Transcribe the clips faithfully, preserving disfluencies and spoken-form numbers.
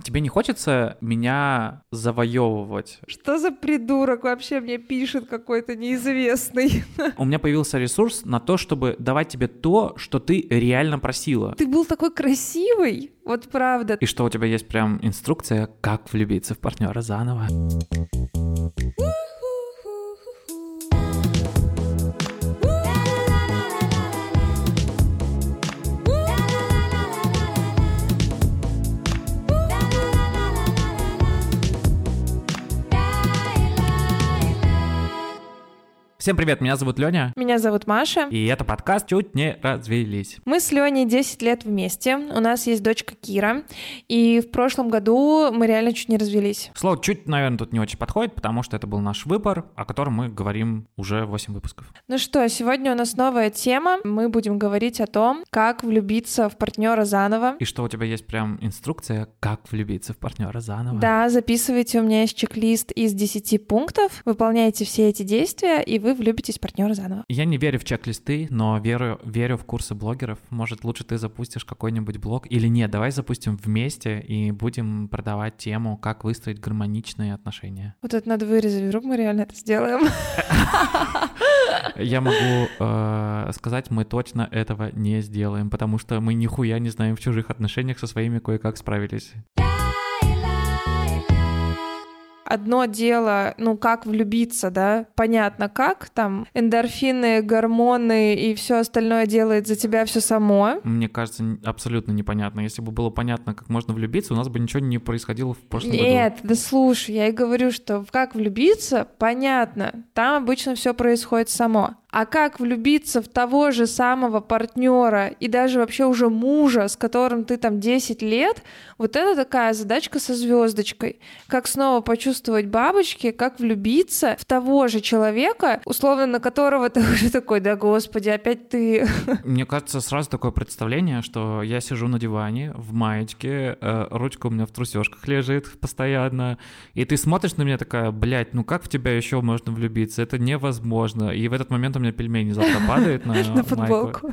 А тебе не хочется меня завоевывать? Что за придурок вообще мне пишет какой-то неизвестный? У меня появился ресурс на то, чтобы давать тебе то, что ты реально просила. Ты был такой красивый, вот правда. И что, у тебя есть прям инструкция, как влюбиться в партнера заново? Всем привет, меня зовут Лёня. Меня зовут Маша. И это подкаст «Чуть не развелись». Мы с Лёней десять лет вместе, у нас есть дочка Кира, и в прошлом году мы реально чуть не развелись. Слово «чуть», наверное, тут не очень подходит, потому что это был наш выбор, о котором мы говорим уже восемь выпусков. Ну что, сегодня у нас новая тема, мы будем говорить о том, как влюбиться в партнера заново. И что, у тебя есть прям инструкция, как влюбиться в партнера заново? Да, записывайте, у меня есть чек-лист из десяти пунктов, выполняйте все эти действия, и вы Вы влюбитесь в партнера заново. Я не верю в чек-листы, но верю, верю в курсы блогеров. Может, лучше ты запустишь какой-нибудь блог? Или нет, давай запустим вместе и будем продавать тему, как выстроить гармоничные отношения. Вот это надо вырезать, вдруг мы реально это сделаем. Я могу э, сказать, мы точно этого не сделаем, потому что мы нихуя не знаем в чужих отношениях, со своими кое-как справились. Одно дело, ну, как влюбиться, да, понятно как, там, эндорфины, гормоны и все остальное делает за тебя все само. Мне кажется, абсолютно непонятно. Если бы было понятно, как можно влюбиться, у нас бы ничего не происходило в прошлом году. Нет, да слушай, я и говорю, что как влюбиться, понятно, там обычно все происходит само. А как влюбиться в того же самого партнера и даже вообще уже мужа, с которым ты там десять лет, вот это такая задачка со звездочкой. Как снова почувствовать бабочки, как влюбиться в того же человека, условно, на которого ты уже такой, да господи, опять ты. Мне кажется, сразу такое представление, что я сижу на диване в маечке, ручка у меня в трусёшках лежит постоянно, и ты смотришь на меня такая, блядь, ну как в тебя еще можно влюбиться? Это невозможно. И в этот момент у меня пельмени завтра падают на, на футболку.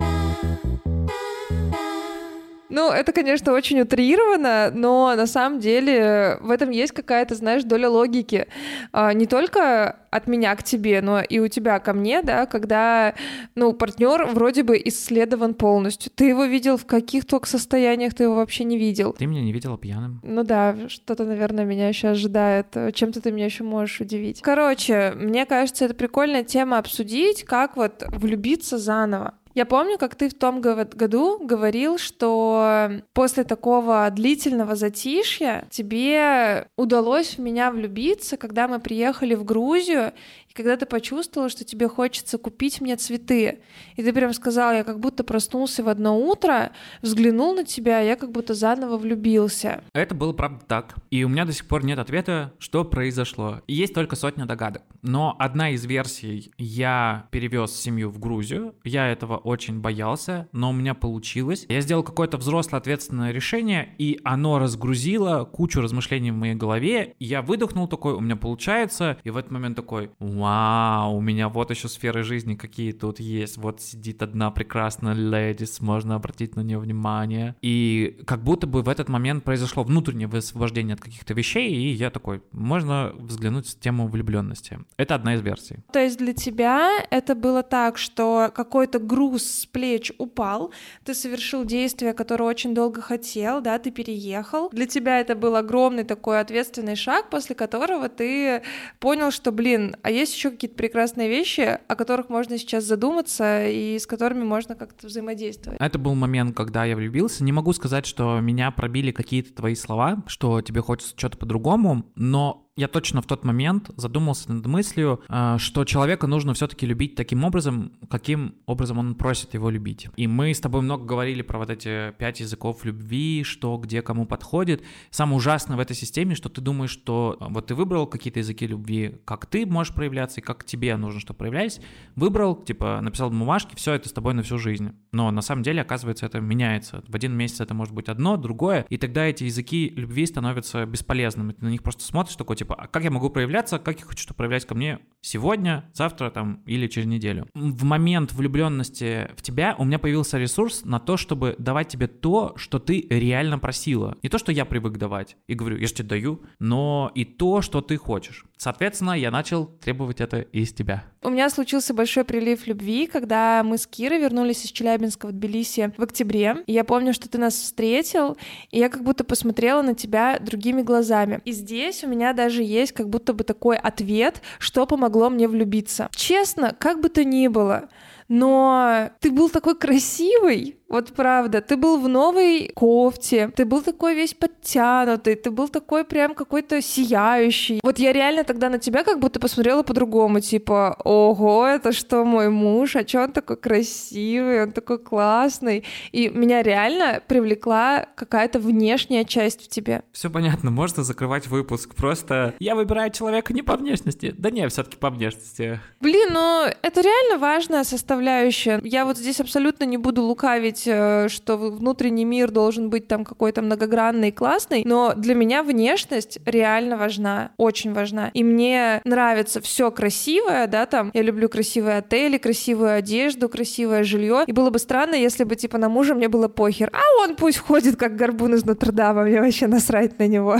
Ну, это, конечно, очень утрировано, но на самом деле в этом есть какая-то, знаешь, доля логики. Не только от меня к тебе, но и у тебя ко мне, да, когда, ну, партнер вроде бы исследован полностью. Ты его видел в каких только состояниях, ты его вообще не видел. Ты меня не видела пьяным. Ну да, что-то, наверное, меня еще ожидает. Чем-то ты меня еще можешь удивить. Короче, мне кажется, это прикольная тема обсудить, как вот влюбиться заново. Я помню, как ты в том году говорил, что после такого длительного затишья тебе удалось в меня влюбиться, когда мы приехали в Грузию, и когда ты почувствовала, что тебе хочется купить мне цветы. И ты прям сказал, я как будто проснулся в одно утро, взглянул на тебя, я как будто заново влюбился. Это было правда так. И у меня до сих пор нет ответа, что произошло. И есть только сотня догадок. Но одна из версий, я перевез семью в Грузию, я этого очень боялся, но у меня получилось. Я сделал какое-то взрослое ответственное решение, и оно разгрузило кучу размышлений в моей голове. Я выдохнул такой, у меня получается, и в этот момент такой, вау, у меня вот еще сферы жизни какие тут есть. Вот сидит одна прекрасная леди, можно обратить на нее внимание. И как будто бы в этот момент произошло внутреннее высвобождение от каких-то вещей, и я такой, можно взглянуть в тему влюбленности. Это одна из версий. То есть для тебя это было так, что какой-то груз с плеч упал, ты совершил действие, которое очень долго хотел, да, ты переехал. Для тебя это был огромный такой ответственный шаг, после которого ты понял, что, блин, а есть еще какие-то прекрасные вещи, о которых можно сейчас задуматься и с которыми можно как-то взаимодействовать. Это был момент, когда я влюбился. Не могу сказать, что меня пробили какие-то твои слова, что тебе хочется что-то по-другому, но я точно в тот момент задумался над мыслью, что человека нужно все-таки любить таким образом, каким образом он просит его любить. И мы с тобой много говорили про вот эти пять языков любви, что где кому подходит. Самое ужасное в этой системе, что ты думаешь, что вот ты выбрал какие-то языки любви, как ты можешь проявляться и как тебе нужно, чтобы проявлялись. Выбрал, типа написал бумажки, все это с тобой на всю жизнь. Но на самом деле, оказывается, это меняется. В один месяц это может быть одно, другое, и тогда эти языки любви становятся бесполезными. Ты на них просто смотришь такой, типа, типа, а как я могу проявляться, как я хочу, чтобы проявлять ко мне сегодня, завтра там или через неделю. В момент влюбленности в тебя у меня появился ресурс на то, чтобы давать тебе то, что ты реально просила. Не то, что я привык давать и говорю, я же тебе даю, но и то, что ты хочешь. Соответственно, я начал требовать это из тебя. У меня случился большой прилив любви, когда мы с Кирой вернулись из Челябинска в Тбилиси в октябре. И я помню, что ты нас встретил, и я как будто посмотрела на тебя другими глазами. И здесь у меня даже есть как будто бы такой ответ, что помогло мне влюбиться. Честно, как бы то ни было, но ты был такой красивый, вот правда, ты был в новой кофте, ты был такой весь подтянутый, ты был такой прям какой-то сияющий. Вот я реально тогда на тебя как будто посмотрела по-другому, типа, ого, это что, мой муж, а чё он такой красивый, он такой классный, и меня реально привлекла какая-то внешняя часть в тебе. Все понятно, можно закрывать выпуск, просто я выбираю человека не по внешности, да не, все-таки по внешности. Блин, ну это реально важная составляющая. Я вот здесь абсолютно не буду лукавить, что внутренний мир должен быть там какой-то многогранный и классный, но для меня внешность реально важна, очень важна. И мне нравится все красивое, да, там, я люблю красивые отели, красивую одежду, красивое жилье. И было бы странно, если бы, типа, на мужа мне было похер. А он пусть ходит, как горбун из Нотр-Дама, мне вообще насрать на него.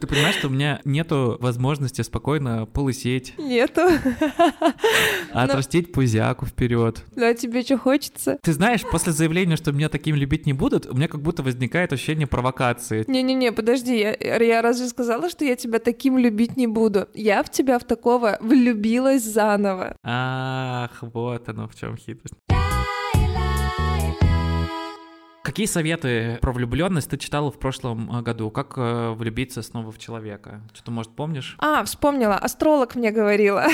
Ты понимаешь, что у меня нету возможности спокойно полысеть? Нету. А отрастить пузяку вперед. Да, тебе что хочется? Ты знаешь, после заявления, что меня таким любить не будут, у меня как будто возникает ощущение провокации. Не-не-не, подожди, я, я разве сказала, что я тебя таким любить не буду? Я в тебя в такого влюбилась заново. Ах, вот оно в чем хитрость. Какие советы про влюбленность ты читала в прошлом году? Как э, влюбиться снова в человека? Что-то, может, помнишь? А, вспомнила. Астролог мне говорила.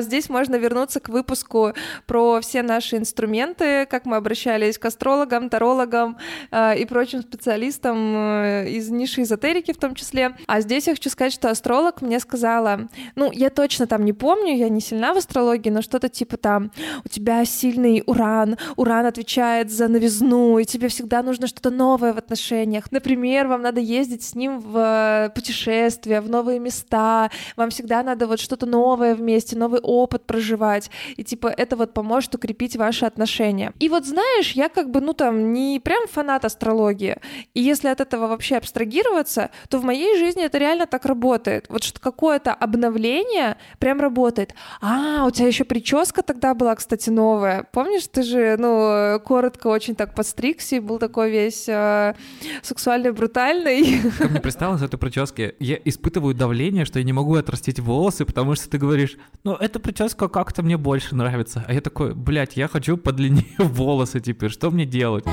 Здесь можно вернуться к выпуску про все наши инструменты, как мы обращались к астрологам, тарологам э, и прочим специалистам э, из ниши эзотерики в том числе. А здесь я хочу сказать, что астролог мне сказала, ну, я точно там не помню, я не сильна в астрологии, но что-то типа там, у тебя сильный уран, уран отвечает за новизну, ну, и тебе всегда нужно что-то новое в отношениях. Например, вам надо ездить с ним в путешествия, в новые места, вам всегда надо вот что-то новое вместе, новый опыт проживать, и типа это вот поможет укрепить ваши отношения. И вот знаешь, я как бы, ну там, не прям фанат астрологии, и если от этого вообще абстрагироваться, то в моей жизни это реально так работает. Вот что какое-то обновление прям работает. А, у тебя еще прическа тогда была, кстати, новая. Помнишь, ты же, ну, коротко очень так подстригся и был такой весь э, сексуальный, брутальный. Как мне пристало с этой прически, я испытываю давление, что я не могу отрастить волосы, потому что ты говоришь, ну, эта прическа как-то мне больше нравится. А я такой, блядь, я хочу подлиннее волосы теперь, что мне делать?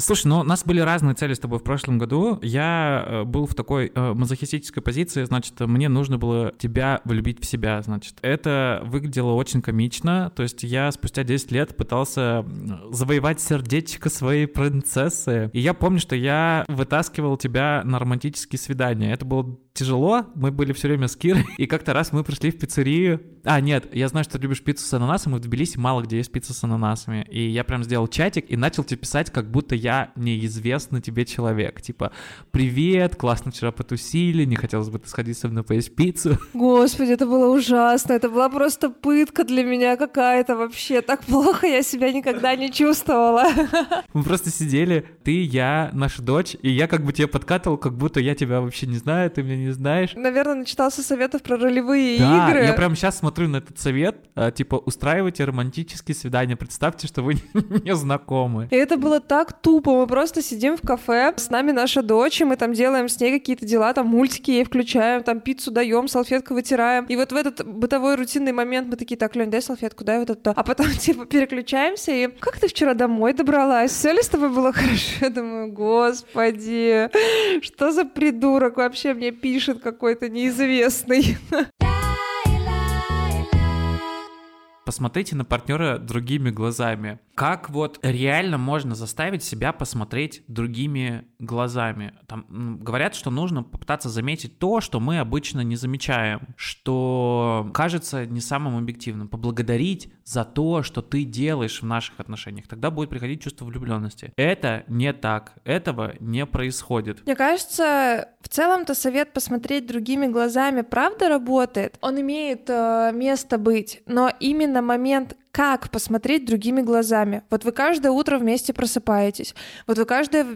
Слушай, ну у нас были разные цели с тобой в прошлом году. Я был в такой э, мазохистической позиции, значит, мне нужно было тебя влюбить в себя, значит. Это выглядело очень комично, то есть я спустя десять лет пытался завоевать сердечко своей принцессы. И я помню, что я вытаскивал тебя на романтические свидания. Это было тяжело, мы были все время с Кирой, и как-то раз мы пришли в пиццерию. А, нет, я знаю, что ты любишь пиццу с ананасом, и в Тбилиси мало где есть пицца с ананасами. И я прям сделал чатик и начал тебе писать, как будто я неизвестный тебе человек. Типа, привет, классно вчера потусили, не хотелось бы ты сходить со мной поесть пиццу. Господи, это было ужасно, это была просто пытка для меня какая-то вообще. Так плохо я себя никогда не чувствовала. Мы просто сидели, ты, я, наша дочь, и я как бы тебе подкатывал, как будто я тебя вообще не знаю, ты меня не знаешь. Наверное, начитался советов про ролевые да, игры. Да, я прямо сейчас смотрю на этот совет, типа, устраивайте романтические свидания, представьте, что вы не знакомы. И это было так тупо, мы просто сидим в кафе, с нами наша дочь, и мы там делаем с ней какие-то дела, там мультики ей включаем, там пиццу даем, салфетку вытираем, и вот в этот бытовой рутинный момент мы такие, так, Лёнь, дай салфетку, дай вот это, а потом, типа, переключаемся, и как ты вчера домой добралась? Все ли с тобой было хорошо? Я думаю, господи, что за придурок вообще мне пишет? Пишет какой-то неизвестный. посмотрите на партнера другими глазами. Как вот реально можно заставить себя посмотреть другими глазами? Там говорят, что нужно попытаться заметить то, что мы обычно не замечаем, что кажется не самым объективным. Поблагодарить за то, что ты делаешь в наших отношениях. Тогда будет приходить чувство влюбленности. Это не так. Этого не происходит. Мне кажется, в целом-то совет посмотреть другими глазами правда работает. Он имеет э, место быть. Но именно момент... Как посмотреть другими глазами? Вот вы каждое утро вместе просыпаетесь. Вот вы каждое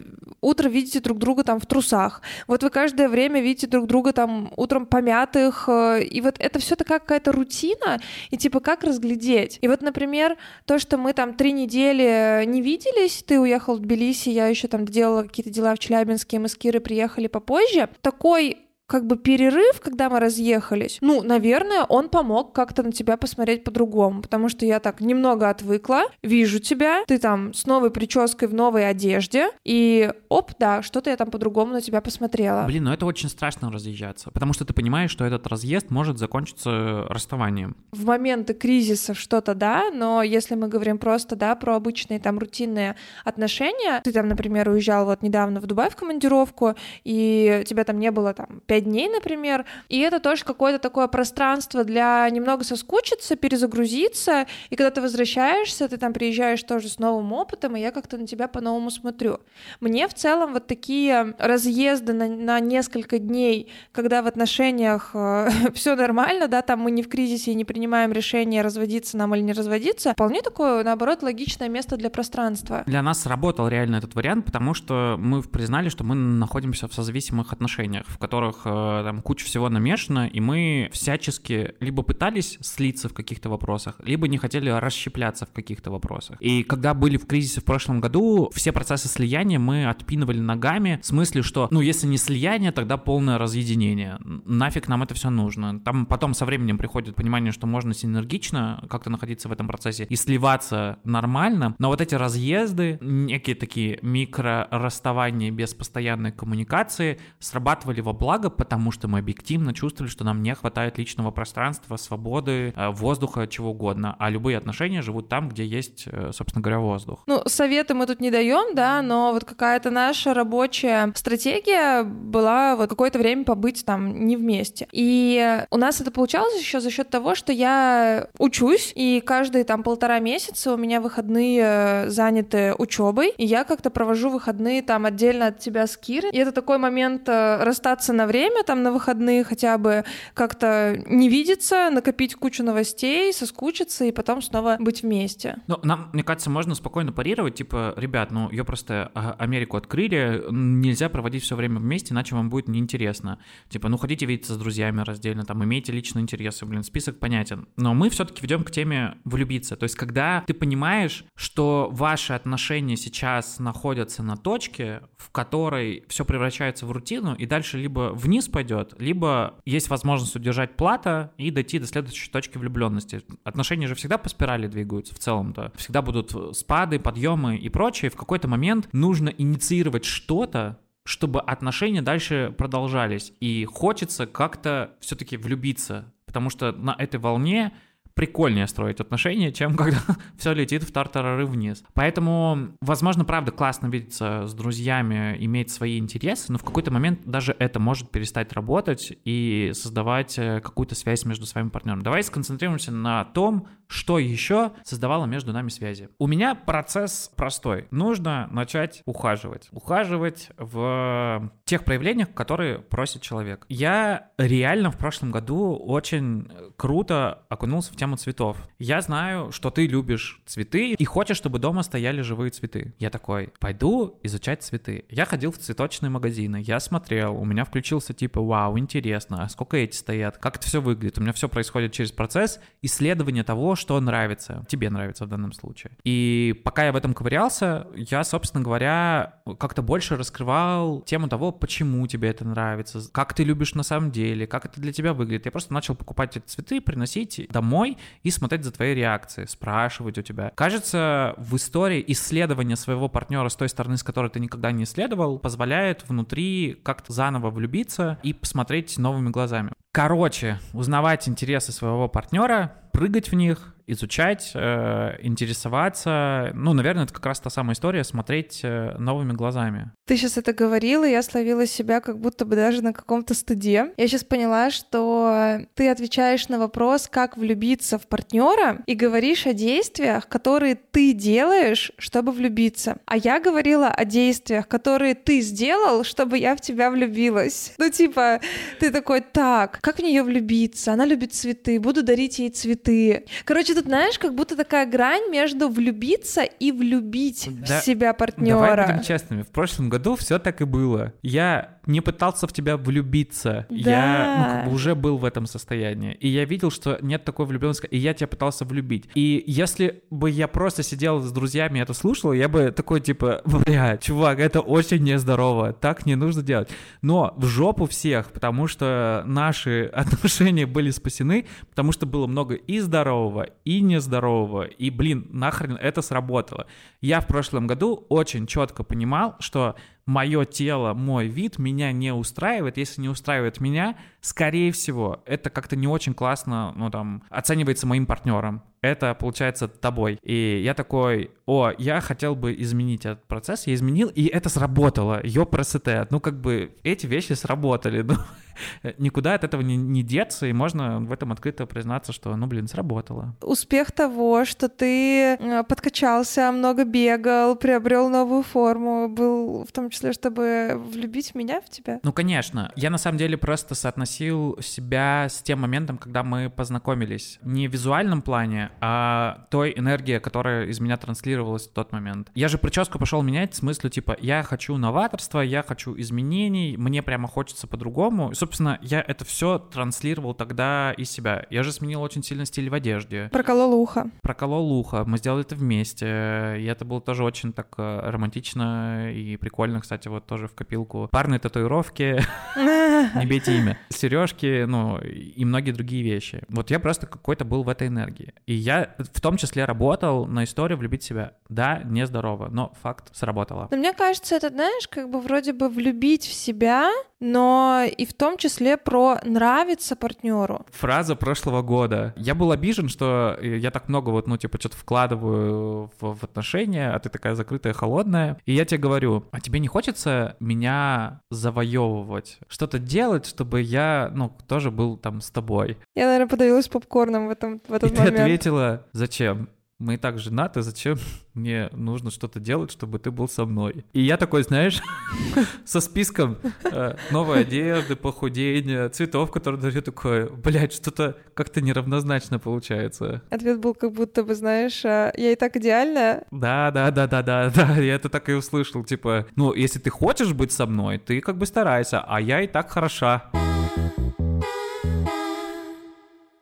утро видите друг друга там в трусах. Вот вы каждое время видите друг друга там утром помятых. И вот это все такая какая-то рутина. И типа как разглядеть? И вот, например, то, что мы там три недели не виделись, ты уехал в Тбилиси, я еще там делала какие-то дела в Челябинске, мы с Кирой приехали попозже. Такой... как бы перерыв, когда мы разъехались, ну, наверное, он помог как-то на тебя посмотреть по-другому, потому что я так немного отвыкла, вижу тебя, ты там с новой прической в новой одежде, и оп, да, что-то я там по-другому на тебя посмотрела. Блин, ну это очень страшно разъезжаться, потому что ты понимаешь, что этот разъезд может закончиться расставанием. В моменты кризиса что-то да, но если мы говорим просто, да, про обычные там рутинные отношения, ты там, например, уезжал вот недавно в Дубай в командировку, и тебя там не было там пять дней, например, и это тоже какое-то такое пространство для немного соскучиться, перезагрузиться, и когда ты возвращаешься, ты там приезжаешь тоже с новым опытом, и я как-то на тебя по-новому смотрю. Мне в целом вот такие разъезды на, на несколько дней, когда в отношениях э, все нормально, да, там мы не в кризисе и не принимаем решение, разводиться нам или не разводиться, вполне такое, наоборот, логичное место для пространства. Для нас сработал реально этот вариант, потому что мы признали, что мы находимся в созависимых отношениях, в которых там куча всего намешана, и мы всячески либо пытались слиться в каких-то вопросах, либо не хотели расщепляться в каких-то вопросах. И когда были в кризисе в прошлом году, все процессы слияния мы отпинывали ногами, в смысле, что, ну, если не слияние, тогда полное разъединение. Нафиг нам это все нужно. Там потом со временем приходит понимание, что можно синергично как-то находиться в этом процессе и сливаться нормально, но вот эти разъезды, некие такие микро-расставания без постоянной коммуникации срабатывали во благо, потому что мы объективно чувствовали, что нам не хватает личного пространства, свободы, воздуха, чего угодно. А любые отношения живут там, где есть, собственно говоря, воздух. Ну, советы мы тут не даем, да, но вот какая-то наша рабочая стратегия была вот какое-то время побыть там не вместе. И у нас это получалось еще за счет того, что я учусь, и каждые там полтора месяца у меня выходные заняты учебой, и я как-то провожу выходные там отдельно от тебя с Кирой. И это такой момент расстаться на время, там на выходные хотя бы как-то не видеться, накопить кучу новостей, соскучиться и потом снова быть вместе. Ну, нам, мне кажется, можно спокойно парировать, типа, ребят, ну, ее просто Америку открыли, нельзя проводить все время вместе, иначе вам будет неинтересно. Типа, ну, хотите видеться с друзьями раздельно, там, имейте личные интересы, блин, список понятен. Но мы все-таки ведем к теме влюбиться. То есть, когда ты понимаешь, что ваши отношения сейчас находятся на точке, в которой все превращается в рутину, и дальше либо в вниз пойдет, либо есть возможность удержать плата и дойти до следующей точки влюбленности. Отношения же всегда по спирали двигаются в целом-то. Всегда будут спады, подъемы и прочее. В какой-то момент нужно инициировать что-то, чтобы отношения дальше продолжались. И хочется как-то все-таки влюбиться, потому что на этой волне прикольнее строить отношения, чем когда все летит в тартарары вниз. Поэтому, возможно, правда, классно видеться с друзьями, иметь свои интересы, но в какой-то момент даже это может перестать работать и создавать какую-то связь между своим партнером. Давай сконцентрируемся на том, что еще создавало между нами связи. У меня процесс простой. Нужно начать ухаживать. Ухаживать в тех проявлениях, которые просит человек. Я реально в прошлом году очень круто окунулся в тему цветов. Я знаю, что ты любишь цветы и хочешь, чтобы дома стояли живые цветы. Я такой, пойду изучать цветы. Я ходил в цветочные магазины, я смотрел, у меня включился типа, вау, интересно, а сколько эти стоят, как это все выглядит. У меня все происходит через процесс исследования того, что нравится, тебе нравится в данном случае. И пока я в этом ковырялся, я, собственно говоря, как-то больше раскрывал тему того, почему тебе это нравится, как ты любишь на самом деле, как это для тебя выглядит. Я просто начал покупать эти цветы, приносить домой и смотреть за твои реакции, спрашивать у тебя. Кажется, в истории исследования своего партнера с той стороны, с которой ты никогда не исследовал, позволяет внутри как-то заново влюбиться и посмотреть новыми глазами. Короче, узнавать интересы своего партнера, прыгать в них изучать, интересоваться. Ну, наверное, это как раз та самая история, смотреть новыми глазами. Ты сейчас это говорила, я словила себя как будто бы даже на каком-то стыде. Я сейчас поняла, что ты отвечаешь на вопрос, как влюбиться в партнера, и говоришь о действиях, которые ты делаешь, чтобы влюбиться. А я говорила о действиях, которые ты сделал, чтобы я в тебя влюбилась. Ну, типа, ты такой, так, как в нее влюбиться? Она любит цветы, буду дарить ей цветы. Короче, тут, знаешь, как будто такая грань между влюбиться и влюбить да, в себя партнера. Давай будем честными. В прошлом году все так и было. Я не пытался в тебя влюбиться. Да. Я ну, как бы уже был в этом состоянии. И я видел, что нет такой влюбленности. И я тебя пытался влюбить. И если бы я просто сидел с друзьями и это слушал, я бы такой, типа, бля, чувак, это очень нездорово. Так не нужно делать. Но в жопу всех, потому что наши отношения были спасены, потому что было много и здорового, и нездорового. И, блин, нахрен это сработало. Я в прошлом году очень четко понимал, что мое тело, мой вид меня не устраивает. Если не устраивает меня, скорее всего, это как-то не очень классно, ну, там, оценивается моим партнером. Это, получается, тобой. И я такой, о, я хотел бы изменить этот процесс. Я изменил, и это сработало. Ёпрсете. Ну, как бы, эти вещи сработали. Ну, никуда от этого не, не деться, и можно в этом открыто признаться, что, ну, блин, сработало. Успех того, что ты подкачался, много бегал, приобрел новую форму, был в том числе, чтобы влюбить меня в тебя? Ну, конечно. Я, на самом деле, просто соотносил себя с тем моментом, когда мы познакомились. Не в визуальном плане, а той энергии, которая из меня транслировалась в тот момент. Я же прическу пошел менять с мыслью, типа, я хочу новаторства, я хочу изменений, мне прямо хочется по-другому. Собственно, я это все транслировал тогда из себя. Я же сменил очень сильно стиль в одежде. Проколол ухо. Проколол ухо. Мы сделали это вместе. И это было тоже очень так романтично и прикольно. Кстати, вот тоже в копилку. Парные татуировки, не бейте имя, сережки, ну и многие другие вещи. Вот я просто какой-то был в этой энергии. И я в том числе работал на историю влюбить себя. Да, нездорово, но факт сработало. Но мне кажется, это, знаешь, как бы вроде бы влюбить в себя, но и в том числе про нравится партнеру. Фраза прошлого года. Я был обижен, что я так много вот, ну типа что-то вкладываю в, в отношения, а ты такая закрытая, холодная. И я тебе говорю, а тебе не хочется меня завоевывать? Что-то делать, чтобы я, ну, тоже был там с тобой. Я, наверное, подавилась попкорном в этом в этот и момент. И ты ответила, зачем? Мы и так женаты, зачем мне нужно что-то делать, чтобы ты был со мной? И я такой, знаешь, со списком э, новой одежды, похудения, цветов, которые дают, такое, блядь, что-то как-то неравнозначно получается. Ответ был как будто бы, знаешь, я и так идеальная. Да-да-да-да-да, я это так и услышал, типа, ну, если ты хочешь быть со мной, ты как бы старайся, а я и так хороша.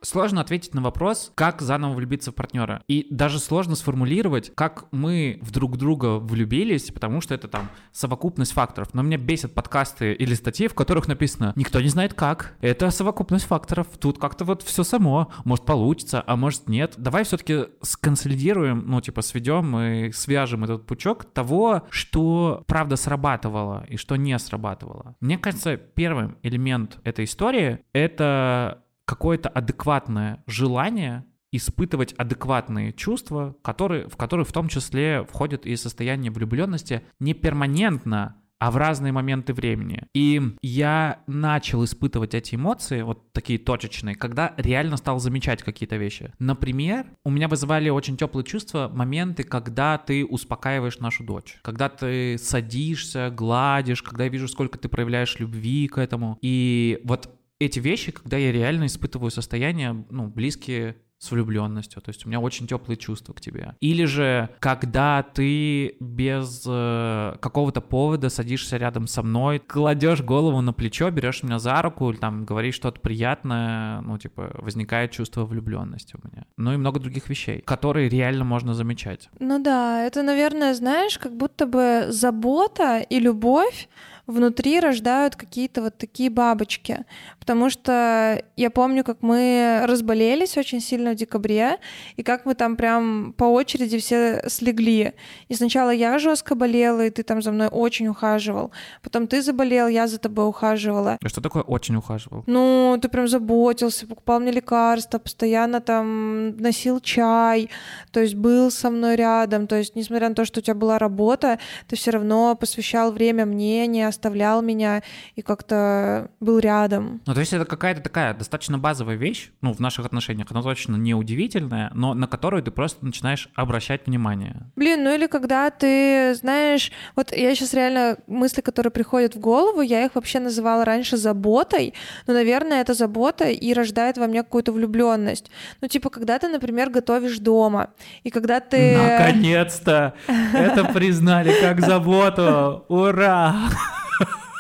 Сложно ответить на вопрос, как заново влюбиться в партнера. И даже сложно сформулировать, как мы в друг друга влюбились, потому что это там совокупность факторов. Но меня бесят подкасты или статьи, в которых написано «Никто не знает как». Это совокупность факторов. Тут как-то вот все само. Может получится, а может нет. Давай все-таки сконсолидируем, ну типа сведем и свяжем этот пучок того, что правда срабатывало и что не срабатывало. Мне кажется, первым элемент этой истории — это какое-то адекватное желание испытывать адекватные чувства, которые, в которые в том числе входит и состояние влюбленности, не перманентно, а в разные моменты времени. И я начал испытывать эти эмоции, вот такие точечные, когда реально стал замечать какие-то вещи. Например, у меня вызывали очень теплые чувства моменты, когда ты успокаиваешь нашу дочь, когда ты садишься, гладишь, когда я вижу, сколько ты проявляешь любви к этому. И вот эти вещи, когда я реально испытываю состояние, ну, близкие с влюбленностью, то есть у меня очень теплые чувства к тебе. Или же, когда ты без э, какого-то повода садишься рядом со мной, кладешь голову на плечо, берешь меня за руку, или там говоришь что-то приятное, ну, типа, возникает чувство влюбленности у меня. Ну и много других вещей, которые реально можно замечать. Ну да, это, наверное, знаешь, как будто бы забота и любовь внутри рождают какие-то вот такие бабочки. Потому что я помню, как мы разболелись очень сильно декабря, и как мы там прям по очереди все слегли. И сначала я жестко болела, и ты там за мной очень ухаживал. Потом ты заболел, я за тобой ухаживала. А что такое очень ухаживал? Ну, ты прям заботился, покупал мне лекарства, постоянно там носил чай, то есть был со мной рядом. То есть, несмотря на то, что у тебя была работа, ты все равно посвящал время мне, не оставлял меня и как-то был рядом. Ну, то есть это какая-то такая достаточно базовая вещь, ну, в наших отношениях, она точно не удивительная, но на которую ты просто начинаешь обращать внимание. Блин, ну или когда ты, знаешь, вот я сейчас реально мысли, которые приходят в голову, я их вообще называла раньше заботой, но, наверное, эта забота и рождает во мне какую-то влюбленность. Ну, типа, когда ты, например, готовишь дома, и когда ты... Наконец-то! Это признали как заботу! Ура!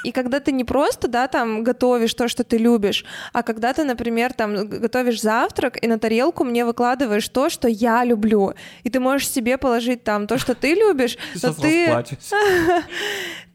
И когда ты не просто, да, там, готовишь то, что ты любишь, а когда ты, например, там, готовишь завтрак и на тарелку мне выкладываешь то, что я люблю, и ты можешь себе положить там то, что ты любишь, но ты...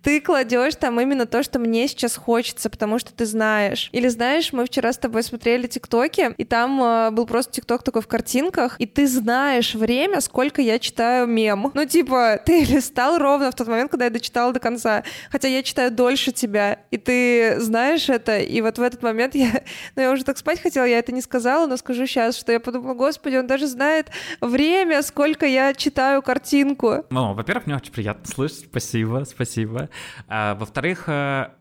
ты кладешь там именно то, что мне сейчас хочется, потому что ты знаешь. Или знаешь, мы вчера с тобой смотрели тиктоки, и там э, был просто тикток такой в картинках, и ты знаешь время, сколько я читаю мем. Ну, типа, ты листал ровно в тот момент, когда я дочитала до конца. Хотя я читаю дольше тебя, и ты знаешь это, и вот в этот момент я... Ну, я уже так спать хотела, я это не сказала, но скажу сейчас, что я подумала, господи, он даже знает время, сколько я читаю картинку. Ну, во-первых, мне очень приятно слышать, спасибо, спасибо. Во-вторых,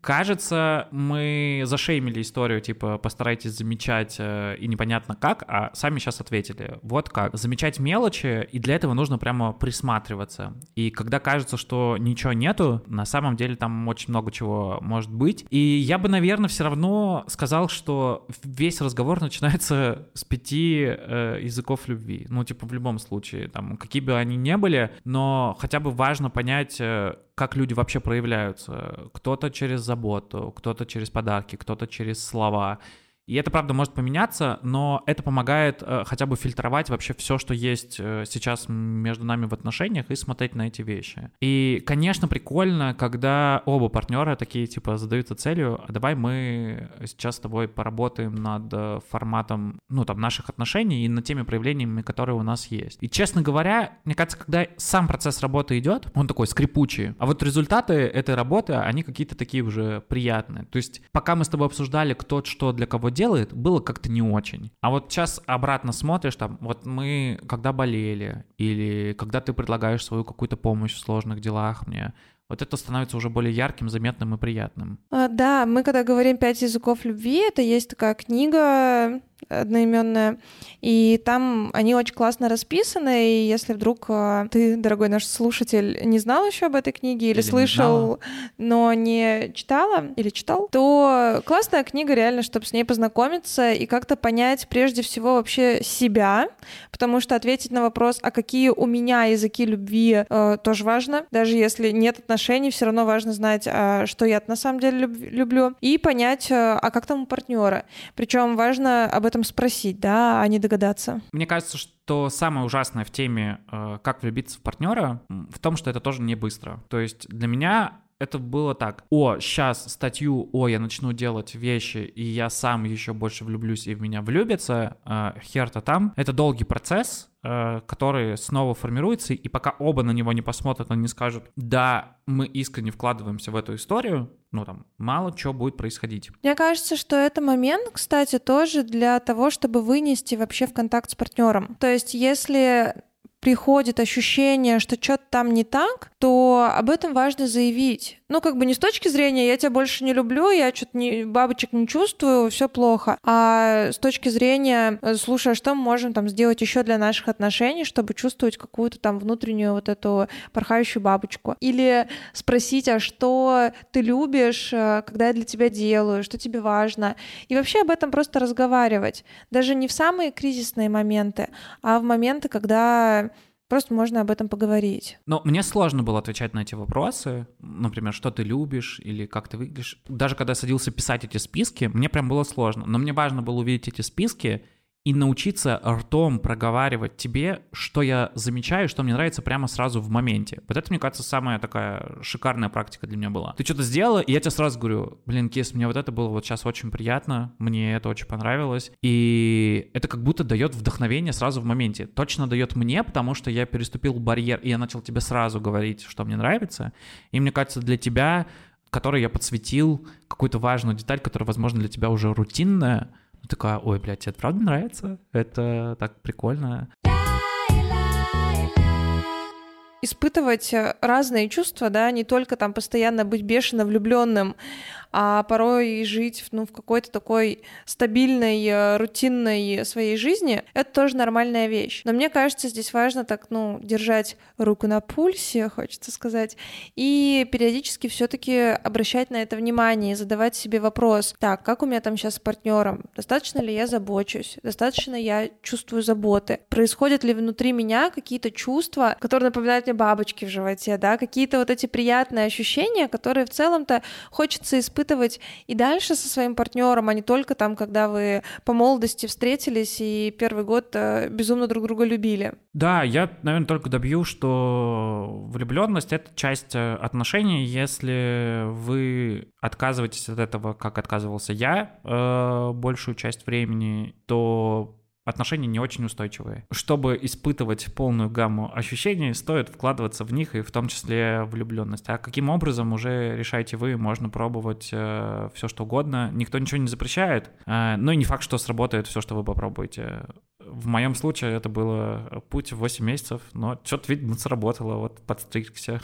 кажется, мы зашеймили историю, типа, постарайтесь замечать и непонятно как, а сами сейчас ответили. Вот как. Замечать мелочи, и для этого нужно прямо присматриваться. И когда кажется, что ничего нету, на самом деле там очень много чего может быть. И я бы, наверное, все равно сказал, что весь разговор начинается с пяти э, языков любви. Ну, типа, в любом случае, там, какие бы они ни были, но хотя бы важно понять, как люди вообще проявляются. Кто-то через заботу, кто-то через подарки, кто-то через слова. И это, правда, может поменяться, но это помогает э, хотя бы фильтровать вообще все, что есть э, сейчас между нами в отношениях, и смотреть на эти вещи. И, конечно, прикольно, когда оба партнера такие, типа, задаются целью, а давай мы сейчас с тобой поработаем над форматом, ну, там, наших отношений и над теми проявлениями, которые у нас есть. И, честно говоря, мне кажется, когда сам процесс работы идет, он такой скрипучий, а вот результаты этой работы, они какие-то такие уже приятные. То есть, пока мы с тобой обсуждали, кто что для кого делает, было как-то не очень. А вот сейчас обратно смотришь, там, вот мы когда болели, или когда ты предлагаешь свою какую-то помощь в сложных делах мне, вот это становится уже более ярким, заметным и приятным. А, да, мы когда говорим «Пять языков любви», это есть такая книга одноименная, и там они очень классно расписаны, и если вдруг ты, дорогой наш слушатель, не знал еще об этой книге или, или слышал, не но не читала или читал, то классная книга реально, чтобы с ней познакомиться и как-то понять прежде всего вообще себя, потому что ответить на вопрос, а какие у меня языки любви, э, тоже важно, даже если нет отношений, все равно важно знать, а, что я на самом деле люб- люблю, и понять, а как там у партнера. Причем важно об этом спросить, да, а не догадаться. Мне кажется, что то самое ужасное в теме э, «Как влюбиться в партнера» в том, что это тоже не быстро. То есть для меня это было так. О, сейчас статью, о, я начну делать вещи, и я сам еще больше влюблюсь, и в меня влюбится, э, хер-то там. Это долгий процесс, э, который снова формируется, и пока оба на него не посмотрят, они скажут, да, мы искренне вкладываемся в эту историю, ну, там, мало чего будет происходить. Мне кажется, что это момент, кстати, тоже для того, чтобы вынести вообще в контакт с партнером. То есть, если приходит ощущение, что что-то там не так, то об этом важно заявить. Ну, как бы не с точки зрения «я тебя больше не люблю, я что-то не, бабочек не чувствую, все плохо», а с точки зрения «слушай, а что мы можем там сделать еще для наших отношений, чтобы чувствовать какую-то там внутреннюю вот эту порхающую бабочку». Или спросить «а что ты любишь, когда я для тебя делаю, что тебе важно?» И вообще об этом просто разговаривать. Даже не в самые кризисные моменты, а в моменты, когда... Просто можно об этом поговорить. Но мне сложно было отвечать на эти вопросы. Например, что ты любишь или как ты выглядишь. Даже когда я садился писать эти списки, мне прям было сложно. Но мне важно было увидеть эти списки и научиться ртом проговаривать тебе, что я замечаю, что мне нравится прямо сразу в моменте. Вот это, мне кажется, самая такая шикарная практика для меня была. Ты что-то сделала, и я тебе сразу говорю, блин, Кис, мне вот это было вот сейчас очень приятно, мне это очень понравилось. И это как будто дает вдохновение сразу в моменте. Точно дает мне, потому что я переступил барьер, и я начал тебе сразу говорить, что мне нравится. И мне кажется, для тебя, который я подсветил какую-то важную деталь, которая, возможно, для тебя уже рутинная, такая, ой, блядь, тебе это правда нравится? Это так прикольно. Испытывать разные чувства, да, не только там постоянно быть бешено влюбленным, а порой и жить ну, в какой-то такой стабильной, рутинной своей жизни, это тоже нормальная вещь. Но мне кажется, здесь важно так, ну, держать руку на пульсе, хочется сказать, и периодически все-таки обращать на это внимание и задавать себе вопрос, так, как у меня там сейчас с партнером? Достаточно ли я забочусь? Достаточно я чувствую заботы? Происходят ли внутри меня какие-то чувства, которые напоминают мне бабочки в животе, да, какие-то вот эти приятные ощущения, которые в целом-то хочется испытывать и дальше со своим партнером, а не только там, когда вы по молодости встретились и первый год безумно друг друга любили. Да, я, наверное, только добью, что влюбленность — это часть отношений. Если вы отказываетесь от этого, как отказывался я э, большую часть времени, то отношения не очень устойчивые. Чтобы испытывать полную гамму ощущений, стоит вкладываться в них, и в том числе влюбленность. А каким образом, уже решаете вы, можно пробовать э, все что угодно. Никто ничего не запрещает, э, но и не факт, что сработает все, что вы попробуете. В моем случае это было путь в восемь месяцев, но что-то, видно, сработало, вот подстригся.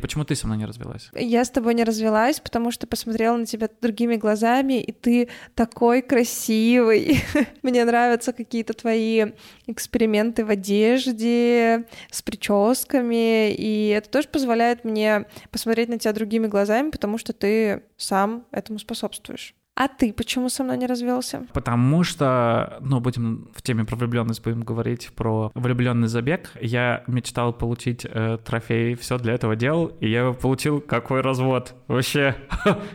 Почему ты со мной не развелась? Я с тобой не развелась, потому что посмотрела на тебя другими глазами, и ты такой красивый. Мне нравятся какие-то твои эксперименты в одежде, с прическами, и это тоже позволяет мне посмотреть на тебя другими глазами, потому что ты сам этому способствуешь. А ты почему со мной не развелся? Потому что, ну, будем в теме про влюбленность, будем говорить про влюбленный забег. Я мечтал получить э, трофей, все для этого делал, и я его получил. Какой развод? Вообще,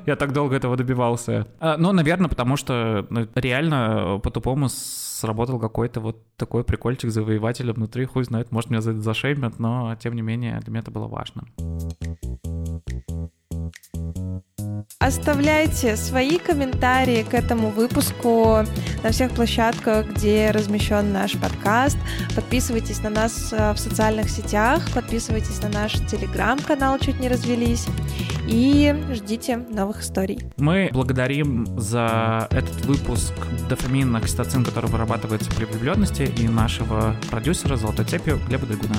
я так долго этого добивался. А, ну, наверное, потому что ну, реально по-тупому сработал какой-то вот такой прикольчик завоевателя внутри. Хуй знает, может, меня за это зашеймят, но, тем не менее, для меня это было важно. Оставляйте свои комментарии к этому выпуску на всех площадках, где размещен наш подкаст. Подписывайтесь на нас в социальных сетях, подписывайтесь на наш телеграм-канал «Чуть не развелись» и ждите новых историй. Мы благодарим за этот выпуск дофамин, окситоцин, который вырабатывается при влюбленности, и нашего продюсера «Золотой цепью» Глеба Дыбуна.